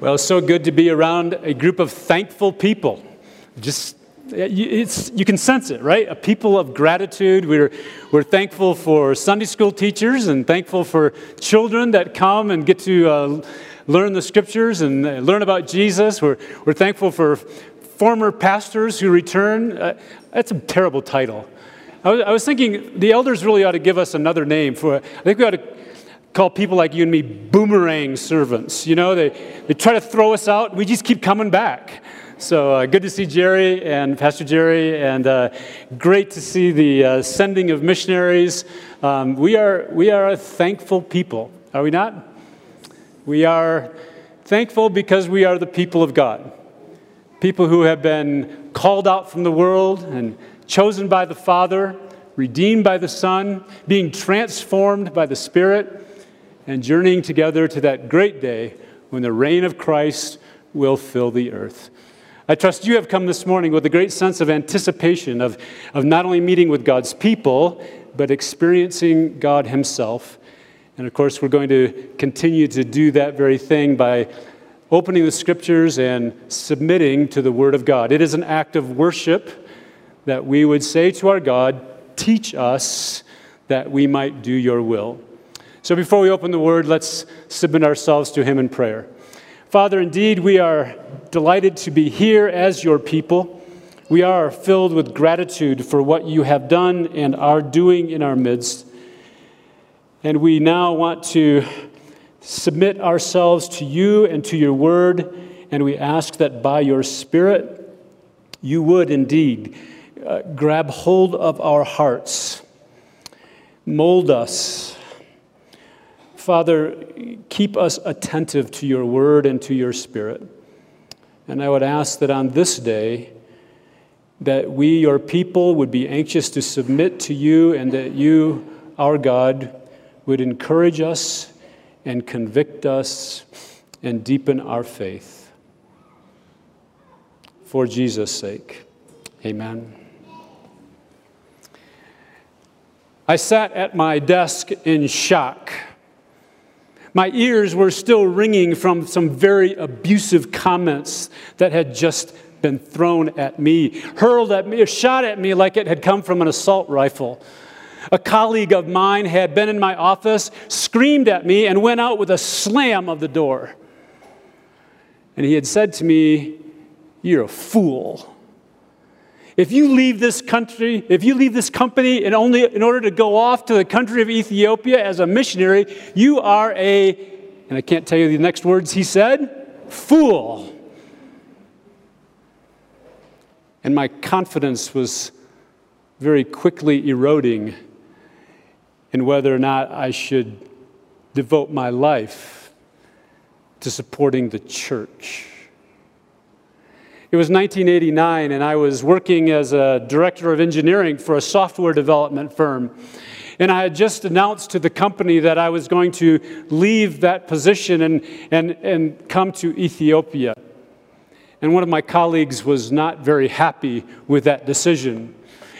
Well, it's so good to be around a group of thankful people. You can sense it, right? A people of gratitude. We're thankful for Sunday school teachers and thankful for children that come and get to learn the scriptures and learn about Jesus. We're thankful for former pastors who return. That's a terrible title. I was thinking the elders really ought to give us another name for it. I think we ought to call people like you and me boomerang servants. You know, they try to throw us out. We just keep coming back. So good to see Jerry and Pastor Jerry, and great to see the sending of missionaries. We are a thankful people, are we not? We are thankful because we are the people of God, people who have been called out from the world and chosen by the Father, redeemed by the Son, being transformed by the Spirit, and journeying together to that great day when the reign of Christ will fill the earth. I trust you have come this morning with a great sense of anticipation of not only meeting with God's people, but experiencing God himself. And of course, we're going to continue to do that very thing by opening the scriptures and submitting to the Word of God. It is an act of worship that we would say to our God, teach us that we might do your will. So before we open the Word, let's submit ourselves to him in prayer. Father, indeed, we are delighted to be here as your people. We are filled with gratitude for what you have done and are doing in our midst. And we now want to submit ourselves to you and to your word, and we ask that by your Spirit, you would indeed grab hold of our hearts, mold us. Father, keep us attentive to your word and to your Spirit. And I would ask that on this day, that we, your people, would be anxious to submit to you, and that you, our God, would encourage us and convict us and deepen our faith. For Jesus' sake, amen. I sat at my desk in shock. My ears were still ringing from some very abusive comments that had just been thrown at me, hurled at me, or shot at me like it had come from an assault rifle. A colleague of mine had been in my office, screamed at me, and went out with a slam of the door. And he had said to me, "You're a fool. If you leave this country, if you leave this company and only in order to go off to the country of Ethiopia as a missionary, you are a," and I can't tell you the next words he said, "fool." And my confidence was very quickly eroding in whether or not I should devote my life to supporting the church. It was 1989, and I was working as a director of engineering for a software development firm. And I had just announced to the company that I was going to leave that position and come to Ethiopia. And one of my colleagues was not very happy with that decision.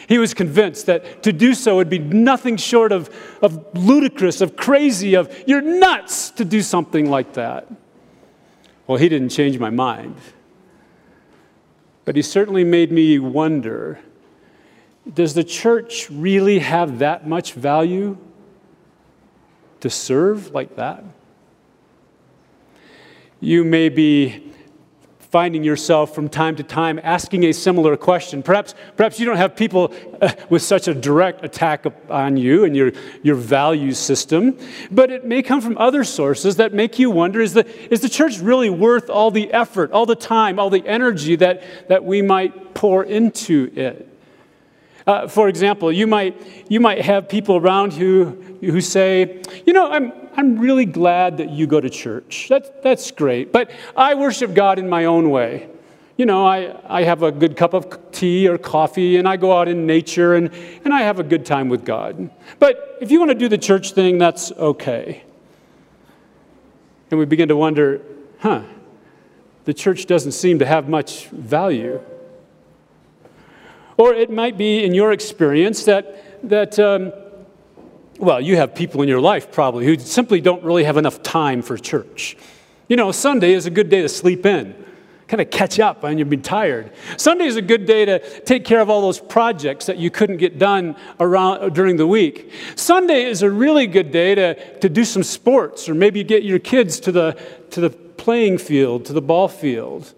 He was convinced that to do so would be nothing short of ludicrous, of crazy, of "you're nuts" to do something like that. Well, he didn't change my mind. But he certainly made me wonder, does the church really have that much value to serve like that? You may be finding yourself from time to time asking a similar question. Perhaps you don't have people with such a direct attack on you and your value system, but it may come from other sources that make you wonder, is the church really worth all the effort, all the time, all the energy that we might pour into it? For example, you might have people around who say, "You know, I'm really glad that you go to church. That's great, but I worship God in my own way. You know, I have a good cup of tea or coffee, and I go out in nature, and I have a good time with God. But if you want to do the church thing, that's okay." And we begin to wonder, the church doesn't seem to have much value. Or it might be in your experience that you have people in your life probably who simply don't really have enough time for church. You know, Sunday is a good day to sleep in, kind of catch up and you'd be tired. Sunday is a good day to take care of all those projects that you couldn't get done around during the week. Sunday is a really good day to do some sports, or maybe get your kids to the playing field, to the ball field.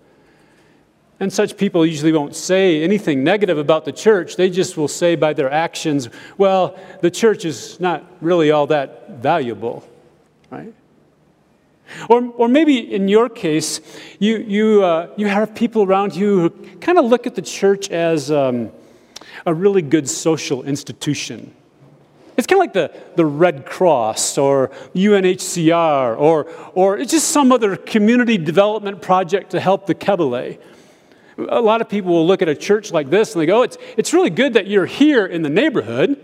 And such people usually won't say anything negative about the church. They just will say by their actions, well, the church is not really all that valuable, right? Or maybe in your case, you have people around you who kind of look at the church as a really good social institution. It's kind of like the Red Cross or UNHCR or it's just some other community development project to help the Kebele. A lot of people will look at a church like this and they go, oh, it's really good that you're here in the neighborhood.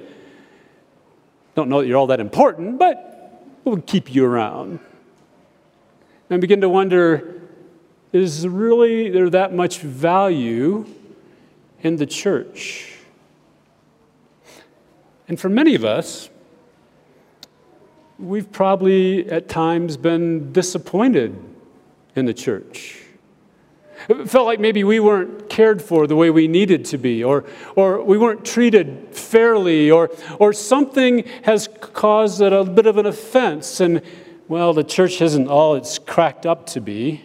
Don't know that you're all that important, but we'll keep you around. And begin to wonder, is really there that much value in the church? And for many of us, we've probably at times been disappointed in the church. It felt like maybe we weren't cared for the way we needed to be, or we weren't treated fairly, or something has caused a bit of an offense, and well, the church isn't all it's cracked up to be.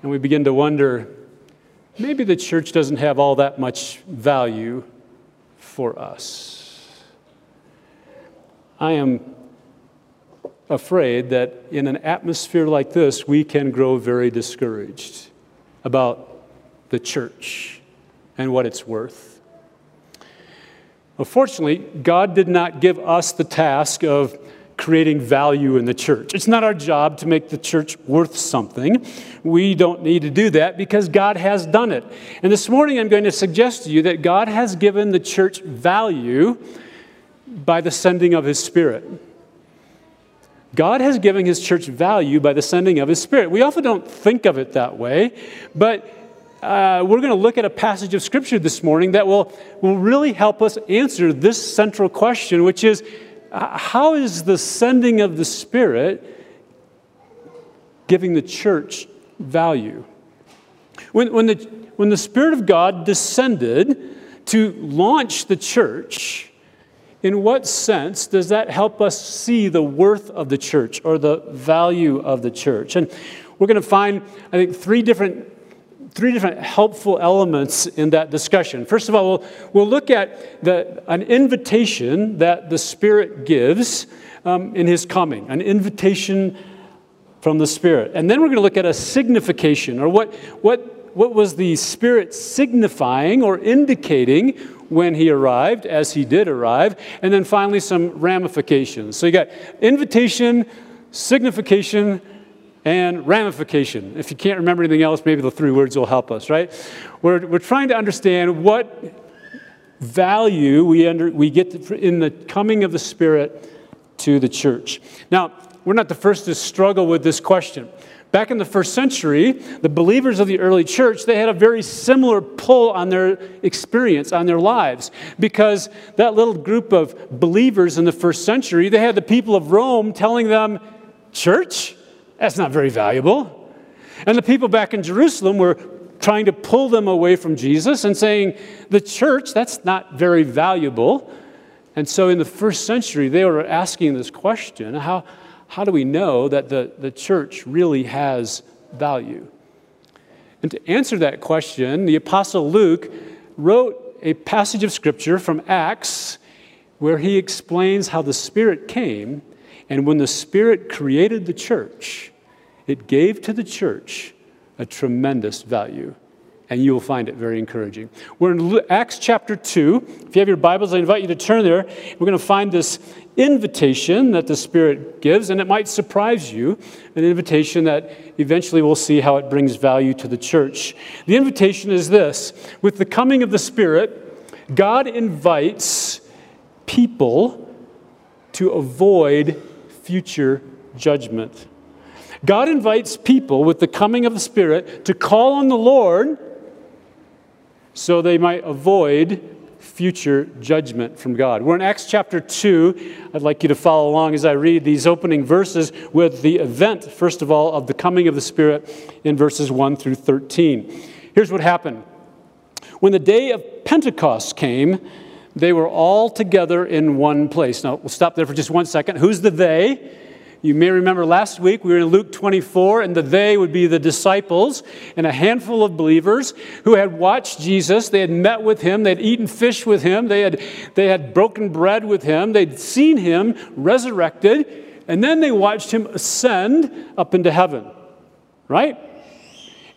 And we begin to wonder, maybe the church doesn't have all that much value for us. I am afraid that in an atmosphere like this, we can grow very discouraged about the church and what it's worth. Unfortunately, God did not give us the task of creating value in the church. It's not our job to make the church worth something. We don't need to do that because God has done it. And this morning I'm going to suggest to you that God has given the church value by the sending of His Spirit. God has given His church value by the sending of His Spirit. We often don't think of it that way, but we're going to look at a passage of Scripture this morning that will really help us answer this central question, which is, how is the sending of the Spirit giving the church value? When the Spirit of God descended to launch the church, in what sense does that help us see the worth of the church or the value of the church? And we're going to find, I think, three different helpful elements in that discussion. First of all, we'll look at an invitation that the Spirit gives in His coming, an invitation from the Spirit. And then we're going to look at a signification, or what was the Spirit signifying or indicating when He arrived, as He did arrive. And then finally, some ramifications. So you got invitation, signification, and ramification. If you can't remember anything else, maybe the three words will help us, right? We're trying to understand what value we get in the coming of the Spirit to the church. Now, we're not the first to struggle with this question. Back in the first century, the believers of the early church, they had a very similar pull on their experience, on their lives, because that little group of believers in the first century, they had the people of Rome telling them, church? That's not very valuable. And the people back in Jerusalem were trying to pull them away from Jesus and saying, the church, that's not very valuable. And so in the first century, they were asking this question, how do we know that the church really has value? And to answer that question, the Apostle Luke wrote a passage of Scripture from Acts where he explains how the Spirit came. And when the Spirit created the church, it gave to the church a tremendous value. And you will find it very encouraging. We're in Acts chapter 2. If you have your Bibles, I invite you to turn there. We're going to find this invitation that the Spirit gives, and it might surprise you, an invitation that eventually we'll see how it brings value to the church. The invitation is this: with the coming of the Spirit, God invites people to avoid future judgment. God invites people with the coming of the Spirit to call on the Lord so they might avoid future judgment from God. We're in Acts chapter 2. I'd like you to follow along as I read these opening verses with the event, first of all, of the coming of the Spirit in verses 1 through 13. Here's what happened. When the day of Pentecost came, they were all together in one place. Now, we'll stop there for just one second. Who's the they? You may remember last week we were in Luke 24, and the they would be the disciples and a handful of believers who had watched Jesus. They had met with him. They had eaten fish with him. They had broken bread with him. They'd seen him resurrected, and then they watched him ascend up into heaven, right?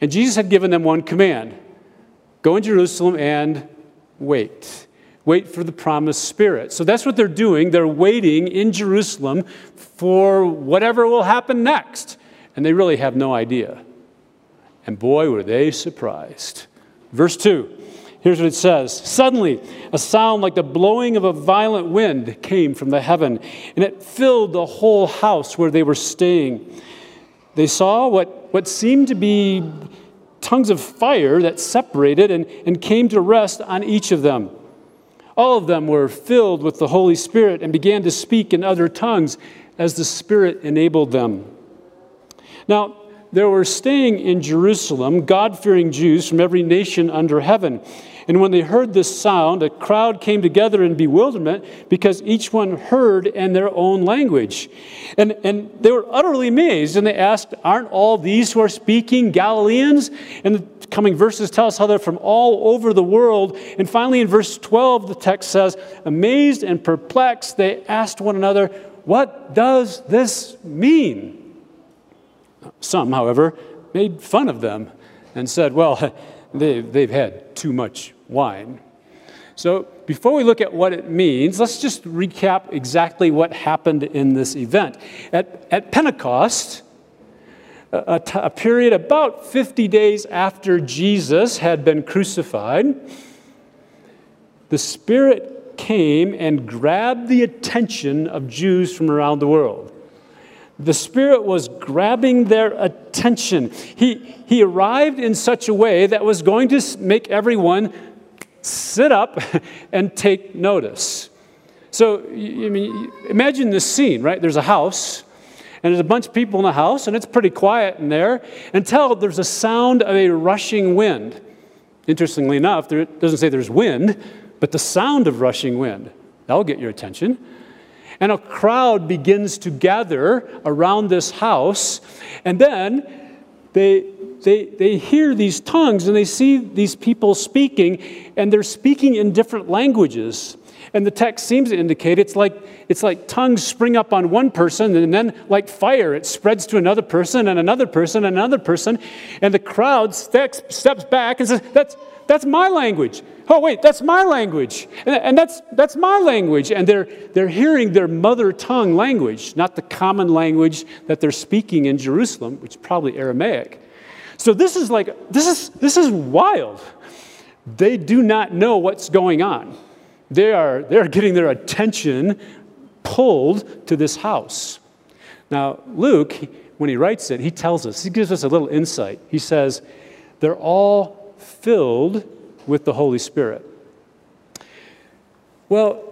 And Jesus had given them one command: go in Jerusalem and wait. Wait for the promised Spirit. So that's what they're doing. They're waiting in Jerusalem for whatever will happen next. And they really have no idea. And boy, were they surprised. Verse 2, here's what it says. Suddenly, a sound like the blowing of a violent wind came from the heaven, and it filled the whole house where they were staying. They saw what seemed to be tongues of fire that separated and came to rest on each of them. All of them were filled with the Holy Spirit and began to speak in other tongues as the Spirit enabled them. Now, there were staying in Jerusalem God-fearing Jews from every nation under heaven. And when they heard this sound, a crowd came together in bewilderment because each one heard in their own language. And they were utterly amazed, and they asked, aren't all these who are speaking Galileans? And the coming verses tell us how they're from all over the world. And finally in verse 12, the text says, amazed and perplexed, they asked one another, what does this mean? Some, however, made fun of them and said, well, they've had too much wine. So before we look at what it means, let's just recap exactly what happened in this event. At Pentecost, a period about 50 days after Jesus had been crucified, the Spirit came and grabbed the attention of Jews from around the world. The Spirit was grabbing their attention. He arrived in such a way that was going to make everyone sit up and take notice. So, I mean, imagine this scene, right? There's a house, and there's a bunch of people in the house, and it's pretty quiet in there until there's a sound of a rushing wind. Interestingly enough, it doesn't say there's wind, but the sound of rushing wind. That'll get your attention. And a crowd begins to gather around this house, and then they hear these tongues, and they see these people speaking, and they're speaking in different languages. And the text seems to indicate it's like tongues spring up on one person, and then like fire, it spreads to another person, and another person, and another person. And the crowd steps back and says, that's my language. Oh, wait, that's my language. And that's my language. And they're hearing their mother tongue language, not the common language that they're speaking in Jerusalem, which is probably Aramaic. So this is wild. They do not know what's going on. They're getting their attention pulled to this house. Now, Luke, when he writes it, he tells us, he gives us a little insight. He says, they're all filled with the Holy Spirit. Well,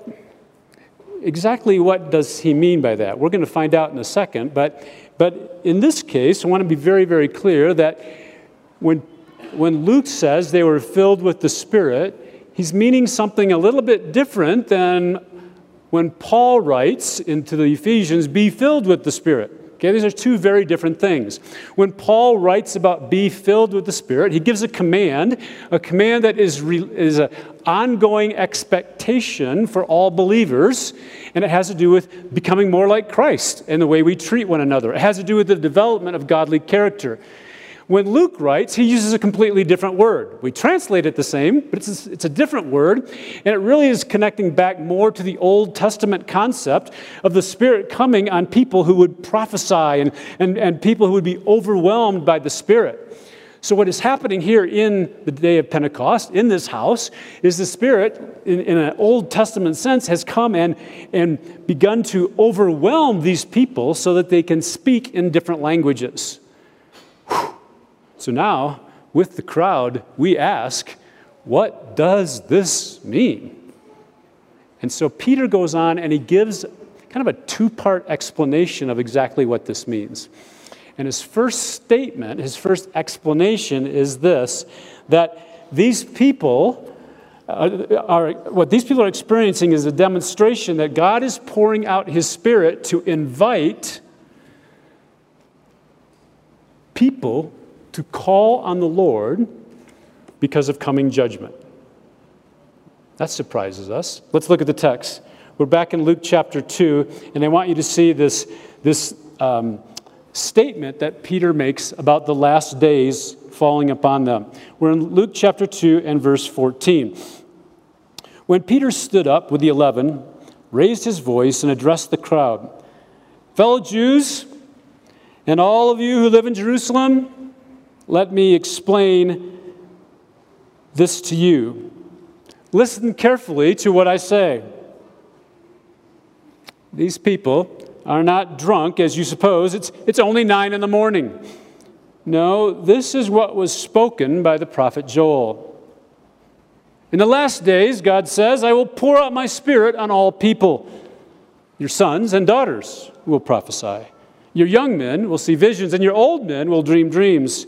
exactly what does he mean by that? We're going to find out in a second, but in this case, I want to be very, very clear that when Luke says they were filled with the Spirit, he's meaning something a little bit different than when Paul writes into the Ephesians, be filled with the Spirit. Okay, these are two very different things. When Paul writes about be filled with the Spirit, he gives a command that is an ongoing expectation for all believers, and it has to do with becoming more like Christ and the way we treat one another. It has to do with the development of godly character. When Luke writes, he uses a completely different word. We translate it the same, but it's a different word, and it really is connecting back more to the Old Testament concept of the Spirit coming on people who would prophesy and people who would be overwhelmed by the Spirit. So what is happening here in the day of Pentecost, in this house, is the Spirit, in an Old Testament sense, has come and begun to overwhelm these people so that they can speak in different languages. So now, with the crowd, we ask, what does this mean? And so Peter goes on and he gives kind of a two-part explanation of exactly what this means. And his first statement, his first explanation is this, that these people what these people are experiencing is a demonstration that God is pouring out his Spirit to invite people to call on the Lord because of coming judgment. That surprises us. Let's look at the text. We're back in Luke chapter 2, and I want you to see this statement that Peter makes about the last days falling upon them. We're in Luke chapter 2 and verse 14. When Peter stood up with the 11, raised his voice and addressed the crowd, "Fellow Jews, and all of you who live in Jerusalem, let me explain this to you. Listen carefully to what I say. These people are not drunk, as you suppose. It's only 9 in the morning. No, this is what was spoken by the prophet Joel. In the last days, God says, I will pour out my Spirit on all people. Your sons and daughters will prophesy. Your young men will see visions, and your old men will dream dreams.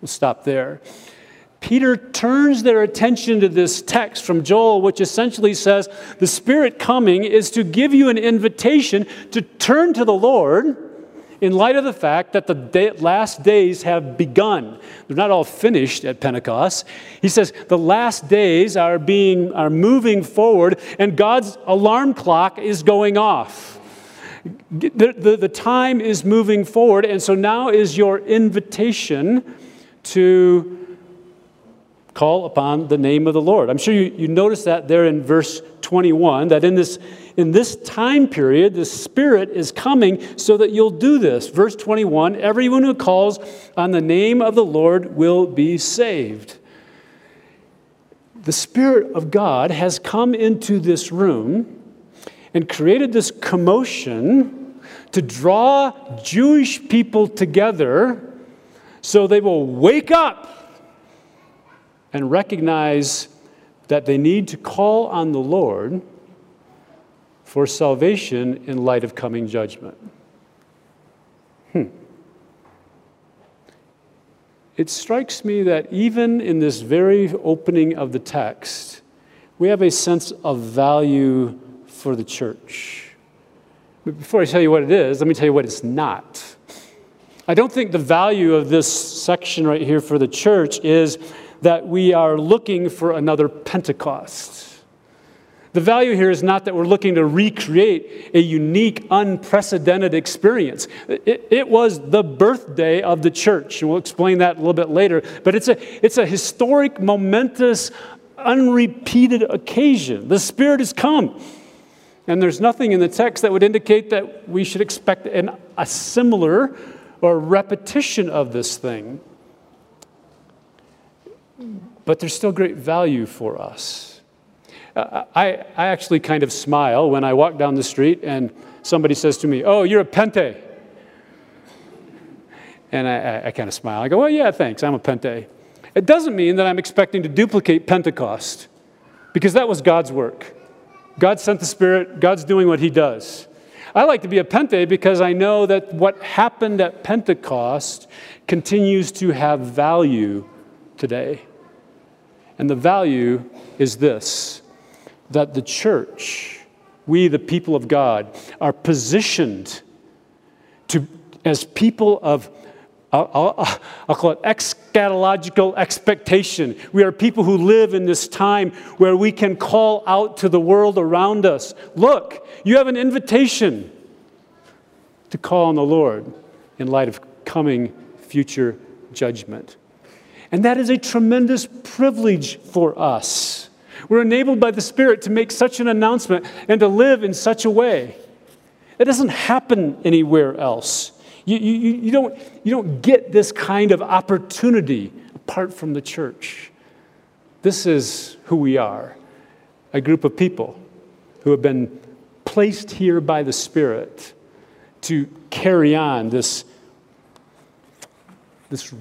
We'll stop there. Peter turns their attention to this text from Joel, which essentially says the Spirit coming is to give you an invitation to turn to the Lord in light of the fact that the last days have begun. They're not all finished at Pentecost. He says the last days are moving forward, and God's alarm clock is going off. The time is moving forward, and so now is your invitation to call upon the name of the Lord. I'm sure you notice that there in verse 21, that in this time period, the Spirit is coming so that you'll do this. Verse 21, everyone who calls on the name of the Lord will be saved. The Spirit of God has come into this room and created this commotion to draw Jewish people together so they will wake up and recognize that they need to call on the Lord for salvation in light of coming judgment. It strikes me that even in this very opening of the text, we have a sense of value for the church. But before I tell you what it is, let me tell you what it's not. I don't think the value of this section right here for the church is that we are looking for another Pentecost. The value here is not that we're looking to recreate a unique, unprecedented experience. It was the birthday of the church, and we'll explain that a little bit later. But it's a historic, momentous, unrepeated occasion. The Spirit has come. And there's nothing in the text that would indicate that we should expect a similar or repetition of this thing. But there's still great value for us. I actually kind of smile when I walk down the street and somebody says to me, "Oh, you're a Pente." And I kind of smile. I go, "Well, yeah, thanks, I'm a Pente." It doesn't mean that I'm expecting to duplicate Pentecost, because that was God's work. God sent the Spirit. God's doing what he does. I like to be a Pente because I know that what happened at Pentecost continues to have value today. And the value is this, that the church, we the people of God, are positioned as people of, I'll call it eschatological expectation. We are people who live in this time where we can call out to the world around us. Look, you have an invitation to call on the Lord in light of coming future judgment. And that is a tremendous privilege for us. We're enabled by the Spirit to make such an announcement and to live in such a way. It doesn't happen anywhere else. You don't get this kind of opportunity apart from the church. This is who we are, a group of people who have been placed here by the Spirit to carry on this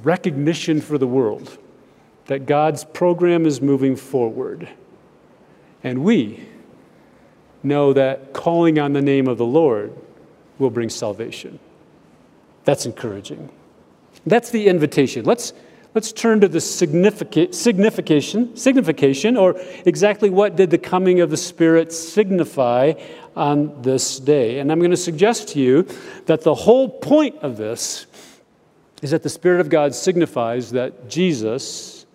recognition for the world that God's program is moving forward. And we know that calling on the name of the Lord will bring salvation. That's encouraging. That's the invitation. Let's turn to the signification, or exactly what did the coming of the Spirit signify on this day. And I'm going to suggest to you that the whole point of this is that the Spirit of God signifies that Jesus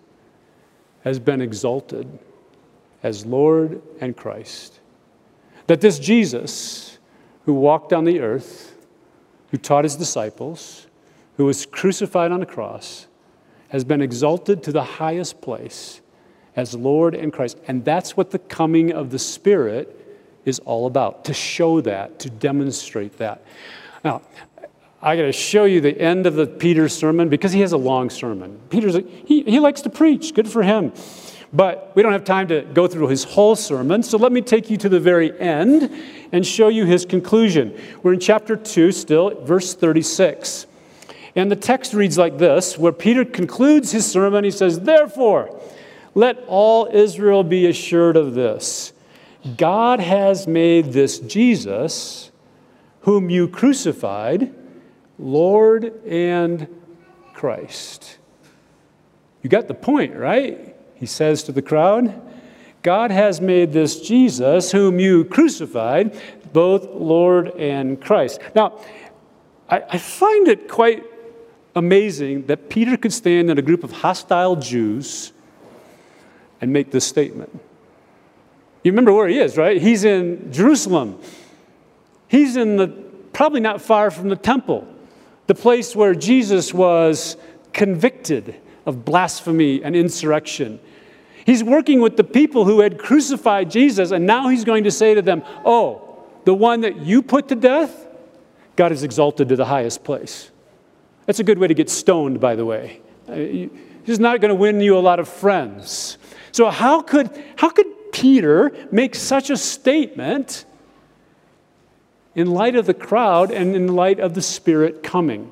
has been exalted as Lord and Christ. That this Jesus, who walked on the earth, who taught his disciples, who was crucified on a cross, has been exalted to the highest place as Lord and Christ. And that's what the coming of the Spirit is all about, to show that, to demonstrate that. Now, I got to show you the end of the Peter's sermon, because he has a long sermon. He likes to preach. Good for him. But we don't have time to go through his whole sermon, so let me take you to the very end and show you his conclusion. We're in chapter 2 still, verse 36. And the text reads like this, where Peter concludes his sermon. He says, "Therefore, let all Israel be assured of this. God has made this Jesus, whom you crucified, Lord and Christ." You got the point, right? He says to the crowd, God has made this Jesus, whom you crucified, both Lord and Christ. Now, I find it quite amazing that Peter could stand in a group of hostile Jews and make this statement. You remember where he is, right? He's in Jerusalem. He's in probably not far from the temple, the place where Jesus was convicted of blasphemy and insurrection. He's working with the people who had crucified Jesus, and now he's going to say to them, "Oh, the one that you put to death, God is exalted to the highest place." That's a good way to get stoned, by the way. He's not going to win you a lot of friends. So how could Peter make such a statement in light of the crowd and in light of the Spirit coming?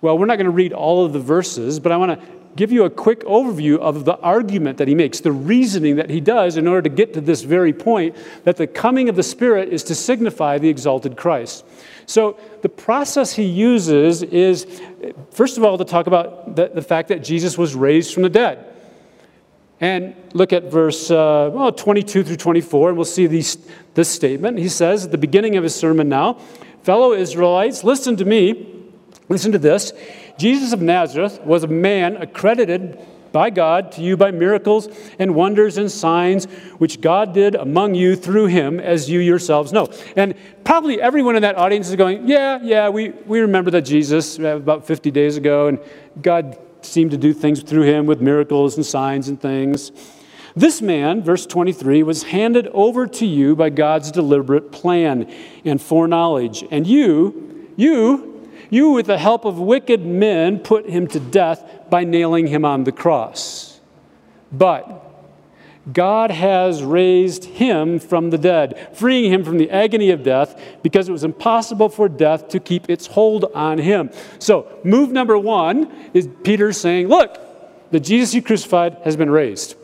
Well, we're not going to read all of the verses, but I want to give you a quick overview of the argument that he makes, the reasoning that he does in order to get to this very point, that the coming of the Spirit is to signify the exalted Christ. So the process he uses is, first of all, to talk about the fact that Jesus was raised from the dead. And look at verse 22 through 24, and we'll see this statement. He says at the beginning of his sermon now, "Fellow Israelites, listen to me. Listen to this. Jesus of Nazareth was a man accredited by God to you by miracles and wonders and signs which God did among you through him, as you yourselves know." And probably everyone in that audience is going, yeah, we remember that Jesus about 50 days ago, and God seemed to do things through him with miracles and signs and things. "This man," verse 23, "was handed over to you by God's deliberate plan and foreknowledge. And you, with the help of wicked men, put him to death by nailing him on the cross. But God has raised him from the dead, freeing him from the agony of death, because it was impossible for death to keep its hold on him." So move number one is Peter saying, look, the Jesus you crucified has been raised.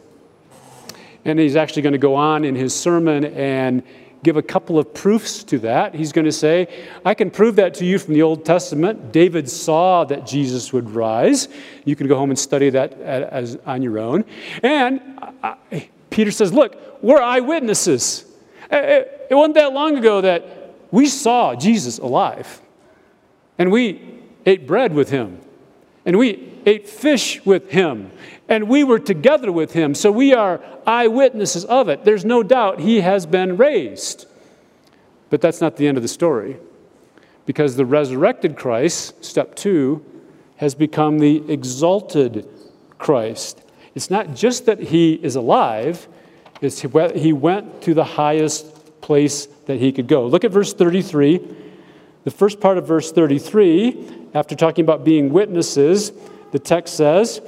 And he's actually going to go on in his sermon and give a couple of proofs to that. He's going to say, I can prove that to you from the Old Testament. David saw that Jesus would rise. You can go home and study that on your own. And Peter says, look, we're eyewitnesses. It wasn't that long ago that we saw Jesus alive. And we ate bread with him. And we ate fish with him. And we were together with him, so we are eyewitnesses of it. There's no doubt he has been raised. But that's not the end of the story, because the resurrected Christ, step two, has become the exalted Christ. It's not just that he is alive, is he went to the highest place that he could go. Look at verse 33. The first part of verse 33, after talking about being witnesses, the text says,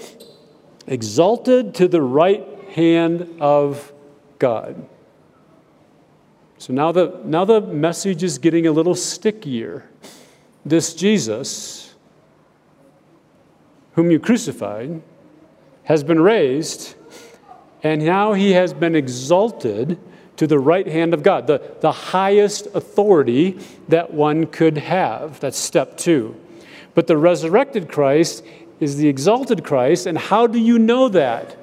exalted to the right hand of God. So now the message is getting a little stickier. This Jesus, whom you crucified, has been raised, and now he has been exalted to the right hand of God, the highest authority that one could have. That's step two. But the resurrected Christ is the exalted Christ, and how do you know that?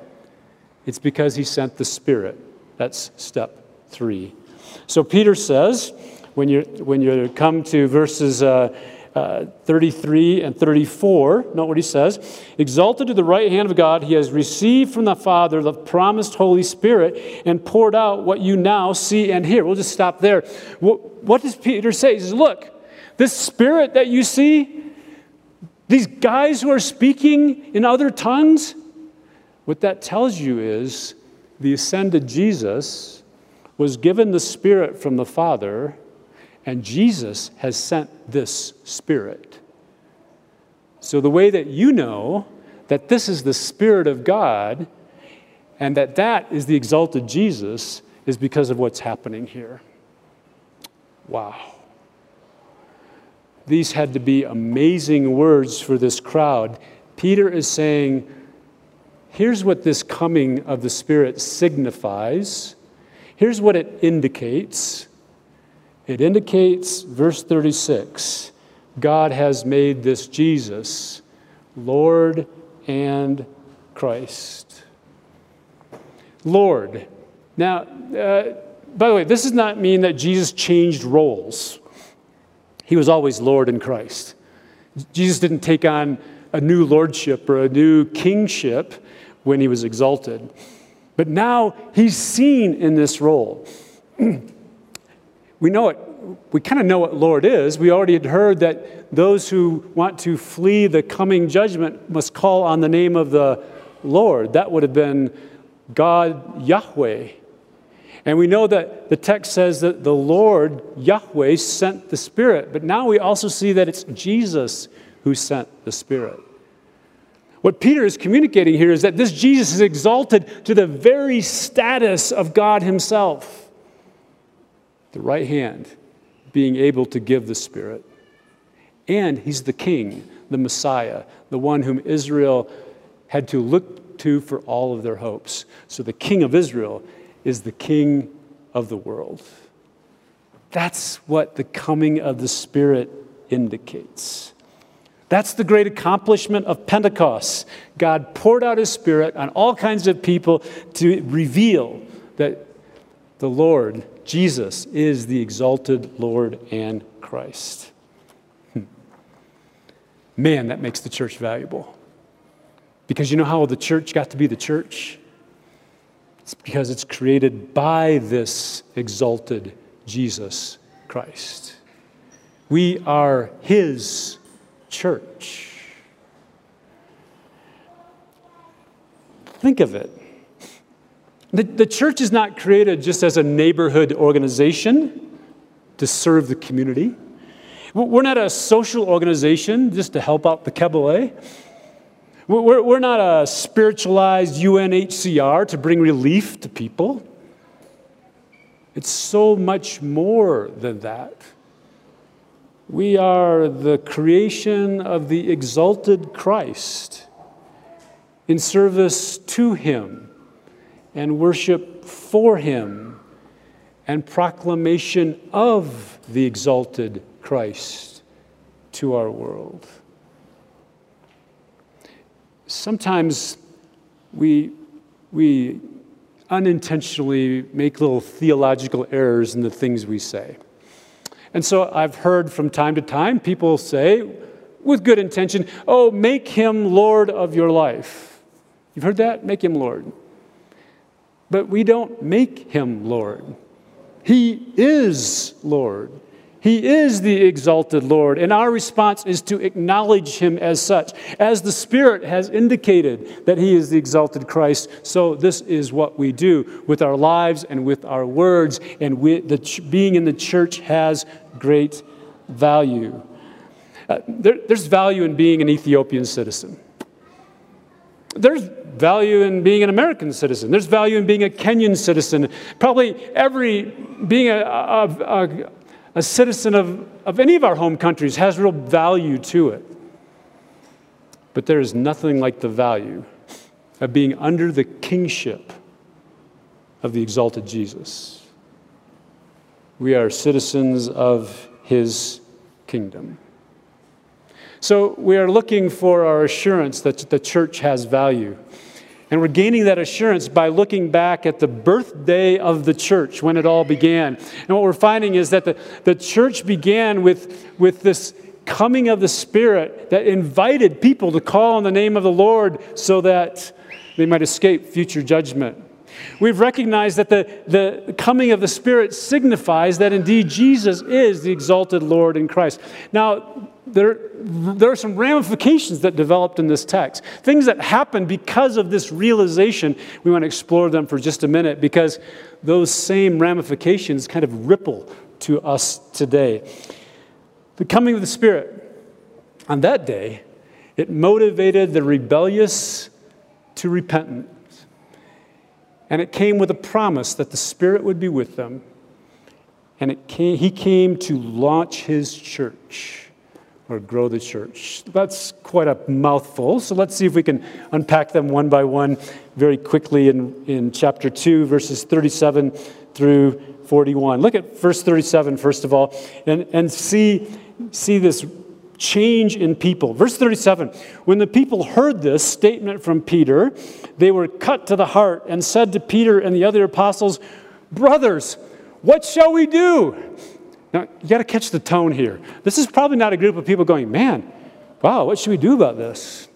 It's because he sent the Spirit. That's step three. So Peter says, when you come to verses 33 and 34, note what he says, exalted to the right hand of God, he has received from the Father the promised Holy Spirit and poured out what you now see and hear. We'll just stop there. What does Peter say? He says, look, this Spirit that you see, these guys who are speaking in other tongues, what that tells you is the ascended Jesus was given the Spirit from the Father, and Jesus has sent this Spirit. So the way that you know that this is the Spirit of God and that that is the exalted Jesus is because of what's happening here. Wow. These had to be amazing words for this crowd. Peter is saying, here's what this coming of the Spirit signifies. Here's what it indicates. It indicates, verse 36, God has made this Jesus Lord and Christ. Lord. Now, by the way, this does not mean that Jesus changed roles. He was always Lord and Christ. Jesus didn't take on a new lordship or a new kingship when he was exalted. But now he's seen in this role. We know it. We kind of know what Lord is. We already had heard that those who want to flee the coming judgment must call on the name of the Lord. That would have been God Yahweh. And we know that the text says that the Lord Yahweh sent the Spirit. But now we also see that it's Jesus who sent the Spirit. What Peter is communicating here is that this Jesus is exalted to the very status of God himself. The right hand being able to give the Spirit. And he's the King, the Messiah, the one whom Israel had to look to for all of their hopes. So the King of Israel is the King of the world. That's what the coming of the Spirit indicates. That's the great accomplishment of Pentecost. God poured out his Spirit on all kinds of people to reveal that the Lord, Jesus, is the exalted Lord and Christ. Man, that makes the church valuable. Because you know how the church got to be the church? It's because it's created by this exalted Jesus Christ. We are his church. Think of it. The church is not created just as a neighborhood organization to serve the community. We're not a social organization just to help out the Kebele. We're not a spiritualized UNHCR to bring relief to people. It's so much more than that. We are the creation of the exalted Christ in service to him and worship for him and proclamation of the exalted Christ to our world. Sometimes we unintentionally make little theological errors in the things we say. And so I've heard from time to time people say, with good intention, oh, make him Lord of your life. You've heard that? Make him Lord. But we don't make him Lord. He is Lord. He is the exalted Lord, and our response is to acknowledge him as such. As the Spirit has indicated that he is the exalted Christ, so this is what we do with our lives and with our words, and being in the church has great value. There's value in being an Ethiopian citizen. There's value in being an American citizen. There's value in being a Kenyan citizen. Probably being a citizen of any of our home countries has real value to it. But there is nothing like the value of being under the kingship of the exalted Jesus. We are citizens of his kingdom. So we are looking for our assurance that the church has value. And we're gaining that assurance by looking back at the birthday of the church, when it all began. And what we're finding is that the church began with this coming of the Spirit that invited people to call on the name of the Lord so that they might escape future judgment. We've recognized that the coming of the Spirit signifies that indeed Jesus is the exalted Lord in Christ. Now, there are some ramifications that developed in this text, things that happened because of this realization. We want to explore them for just a minute because those same ramifications kind of ripple to us today. The coming of the Spirit, on that day, it motivated the rebellious to repentance. And it came with a promise that the Spirit would be with them. And he came to launch his church or grow the church. That's quite a mouthful. So let's see if we can unpack them one by one very quickly in chapter 2, verses 37 through 41. Look at verse 37, first of all, and see this change in people. Verse 37, when the people heard this statement from Peter, they were cut to the heart and said to Peter and the other apostles, "Brothers, what shall we do?" Now, you got to catch the tone here. This is probably not a group of people going, "Man, wow, what should we do about this?"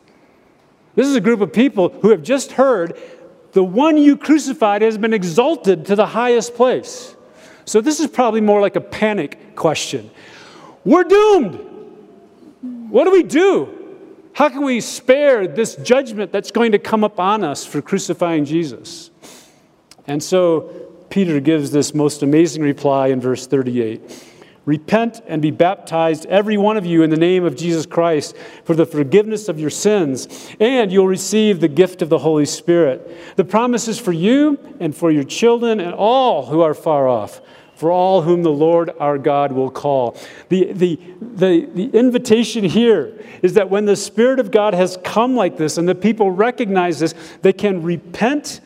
This is a group of people who have just heard the one you crucified has been exalted to the highest place. So this is probably more like a panic question. We're doomed. What do we do? How can we spare this judgment that's going to come upon us for crucifying Jesus? And so Peter gives this most amazing reply in verse 38. "Repent and be baptized, every one of you, in the name of Jesus Christ for the forgiveness of your sins, and you'll receive the gift of the Holy Spirit. The promise is for you and for your children and all who are far off, for all whom the Lord our God will call." The invitation here is that when the Spirit of God has come like this and the people recognize this, they can repent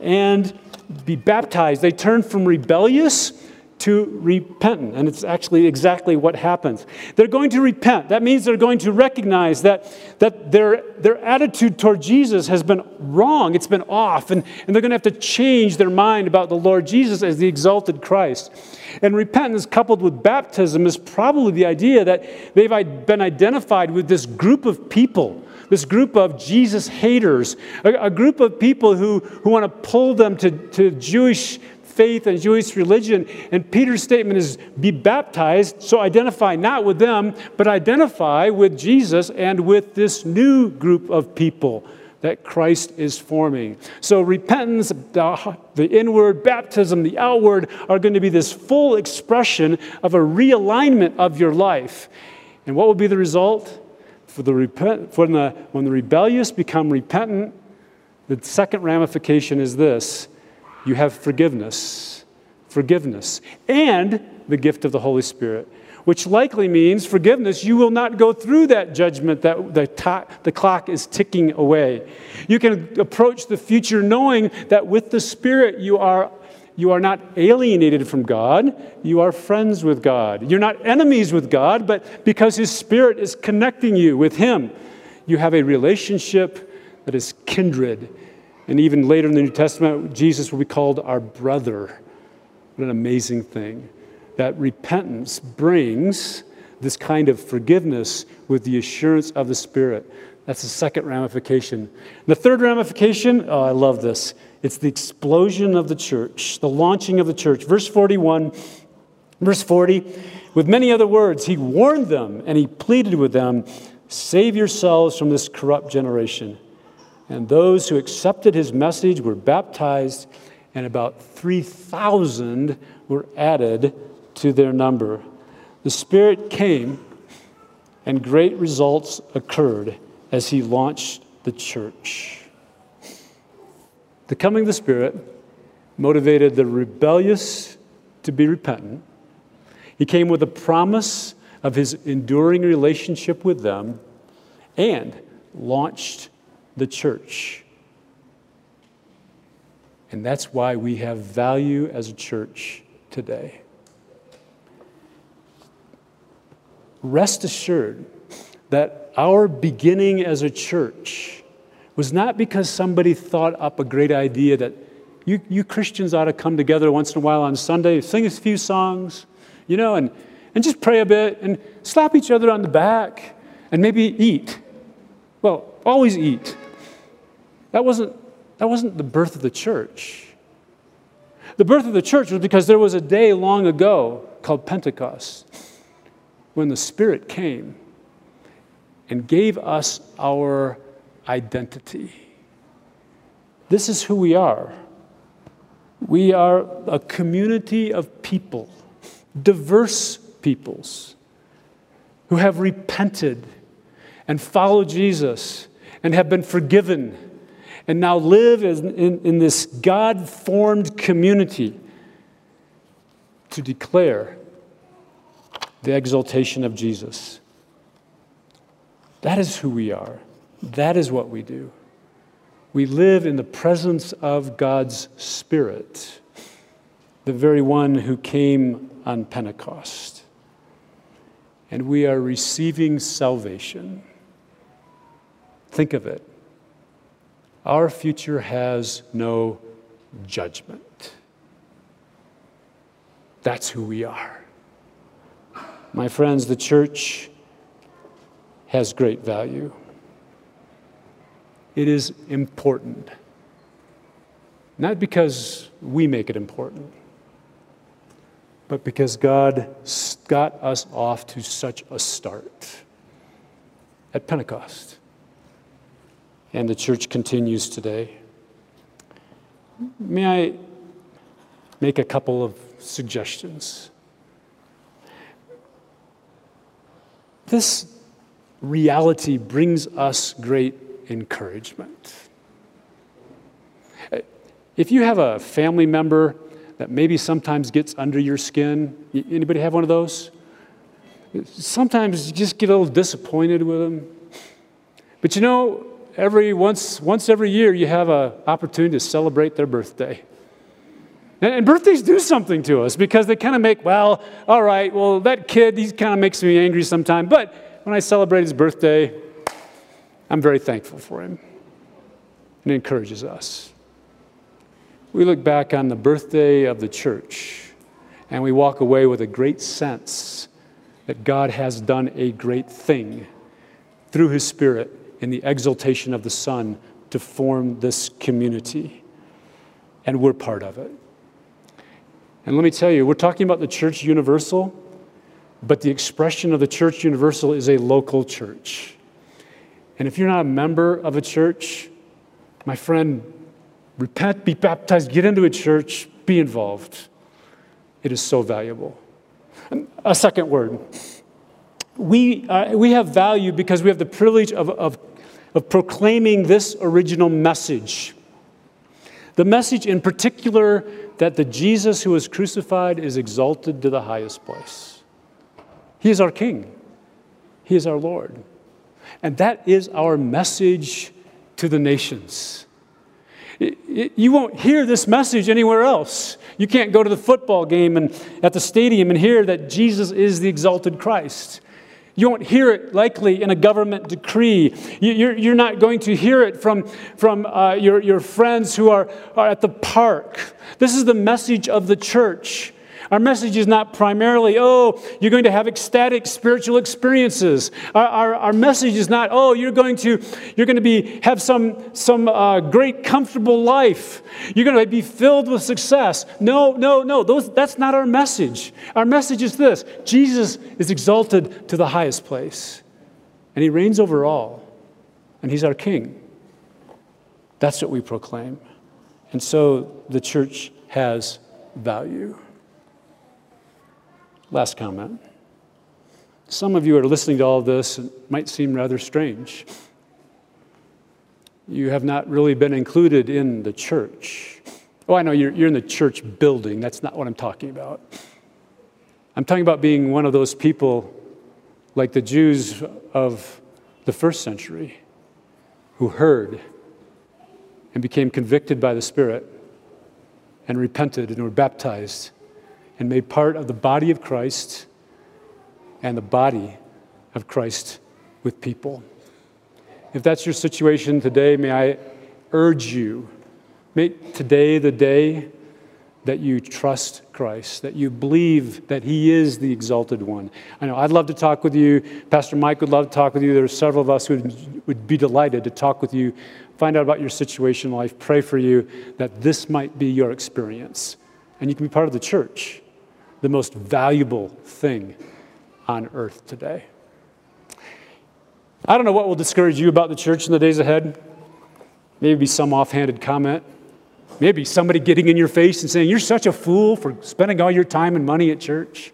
and be baptized. They turn from rebellious to repentant, and it's actually exactly what happens. They're going to repent. That means they're going to recognize that their attitude toward Jesus has been wrong. It's been off, and they're going to have to change their mind about the Lord Jesus as the exalted Christ. And repentance coupled with baptism is probably the idea that they've been identified with this group of people, this group of Jesus haters, a group of people who want to pull them to Jewish faith and Jewish religion. And Peter's statement is, be baptized, so identify not with them, but identify with Jesus and with this new group of people that Christ is forming. So repentance, the inward, baptism, the outward, are going to be this full expression of a realignment of your life. And what will be the result? When the rebellious become repentant, the second ramification is this: you have forgiveness, and the gift of the Holy Spirit, which likely means forgiveness. You will not go through that judgment that the clock is ticking away. You can approach the future knowing that with the Spirit you are not alienated from God. You are friends with God. You're not enemies with God, but because his Spirit is connecting you with him, you have a relationship that is kindred. And even later in the New Testament, Jesus will be called our brother. What an amazing thing. That repentance brings this kind of forgiveness with the assurance of the Spirit. That's the second ramification. The third ramification, oh, I love this. It's the explosion of the church, the launching of the church. Verse 41 Verse 40, with many other words, he warned them and he pleaded with them, save yourselves from this corrupt generation. And those who accepted his message were baptized, and about 3,000 were added to their number. The Spirit came, and great results occurred as he launched the church. The coming of the Spirit motivated the rebellious to be repentant. He came with a promise of his enduring relationship with them and launched the church. And that's why we have value as a church today. Rest assured that our beginning as a church was not because somebody thought up a great idea that you Christians ought to come together once in a while on Sunday, sing a few songs, you know, and just pray a bit and slap each other on the back and maybe eat. Well, always eat. That wasn't the birth of the church. The birth of the church was because there was a day long ago called Pentecost when the Spirit came and gave us our identity. This is who we are. We are a community of people, diverse peoples, who have repented and follow Jesus and have been forgiven and now live in this God-formed community to declare the exaltation of Jesus. That is who we are. That is what we do. We live in the presence of God's Spirit, the very one who came on Pentecost. And we are receiving salvation. Think of it. Our future has no judgment. That's who we are. My friends, the church has great value. It is important. Not because we make it important, but because God got us off to such a start at Pentecost. And the church continues today. May I make a couple of suggestions? This reality brings us great encouragement. If you have a family member that maybe sometimes gets under your skin, anybody have one of those? Sometimes you just get a little disappointed with them. But you know, Once every year, you have an opportunity to celebrate their birthday. And birthdays do something to us because they kind of make, that kid, he kind of makes me angry sometimes. But when I celebrate his birthday, I'm very thankful for him. And it encourages us. We look back on the birthday of the church, and we walk away with a great sense that God has done a great thing through his Spirit in the exaltation of the Son to form this community. And we're part of it. And let me tell you, we're talking about the church universal, but the expression of the church universal is a local church. And if you're not a member of a church, my friend, repent, be baptized, get into a church, be involved. It is so valuable. And a second word. We have value because we have the privilege of proclaiming this original message. The message in particular that the Jesus who was crucified is exalted to the highest place. He is our King. He is our Lord. And that is our message to the nations. You won't hear this message anywhere else. You can't go to the football game and at the stadium and hear that Jesus is the exalted Christ. You won't hear it likely in a government decree. You're not going to hear it from your friends who are at the park. This is the message of the church. Our message is not primarily, oh, you're going to have ecstatic spiritual experiences. Our message is not, oh, you're going to have some great comfortable life. You're going to be filled with success. No. That's not our message. Our message is this: Jesus is exalted to the highest place, and He reigns over all, and He's our King. That's what we proclaim. And so the church has value. Last comment. Some of you are listening to all this, and it might seem rather strange. You have not really been included in the church. Oh, I know, you're in the church building. That's not what I'm talking about. I'm talking about being one of those people like the Jews of the first century who heard and became convicted by the Spirit and repented and were baptized and made part of the body of Christ and the body of Christ with people. If that's your situation today, may I urge you, make today the day that you trust Christ, that you believe that He is the exalted one. I know, I'd love to talk with you. Pastor Mike would love to talk with you. There are several of us who would be delighted to talk with you, find out about your situation in life, pray for you, that this might be your experience. And you can be part of the church, the most valuable thing on earth today. I don't know what will discourage you about the church in the days ahead. Maybe some offhanded comment. Maybe somebody getting in your face and saying, "You're such a fool for spending all your time and money at church."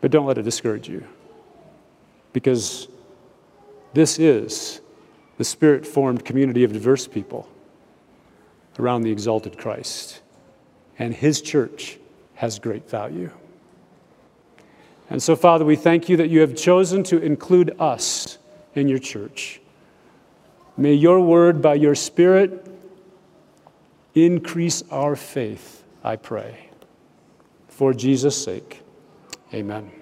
But don't let it discourage you, because this is the Spirit-formed community of diverse people around the exalted Christ, and His church has great value. And so, Father, we thank You that You have chosen to include us in Your church. May Your word by Your Spirit increase our faith, I pray. For Jesus' sake, amen.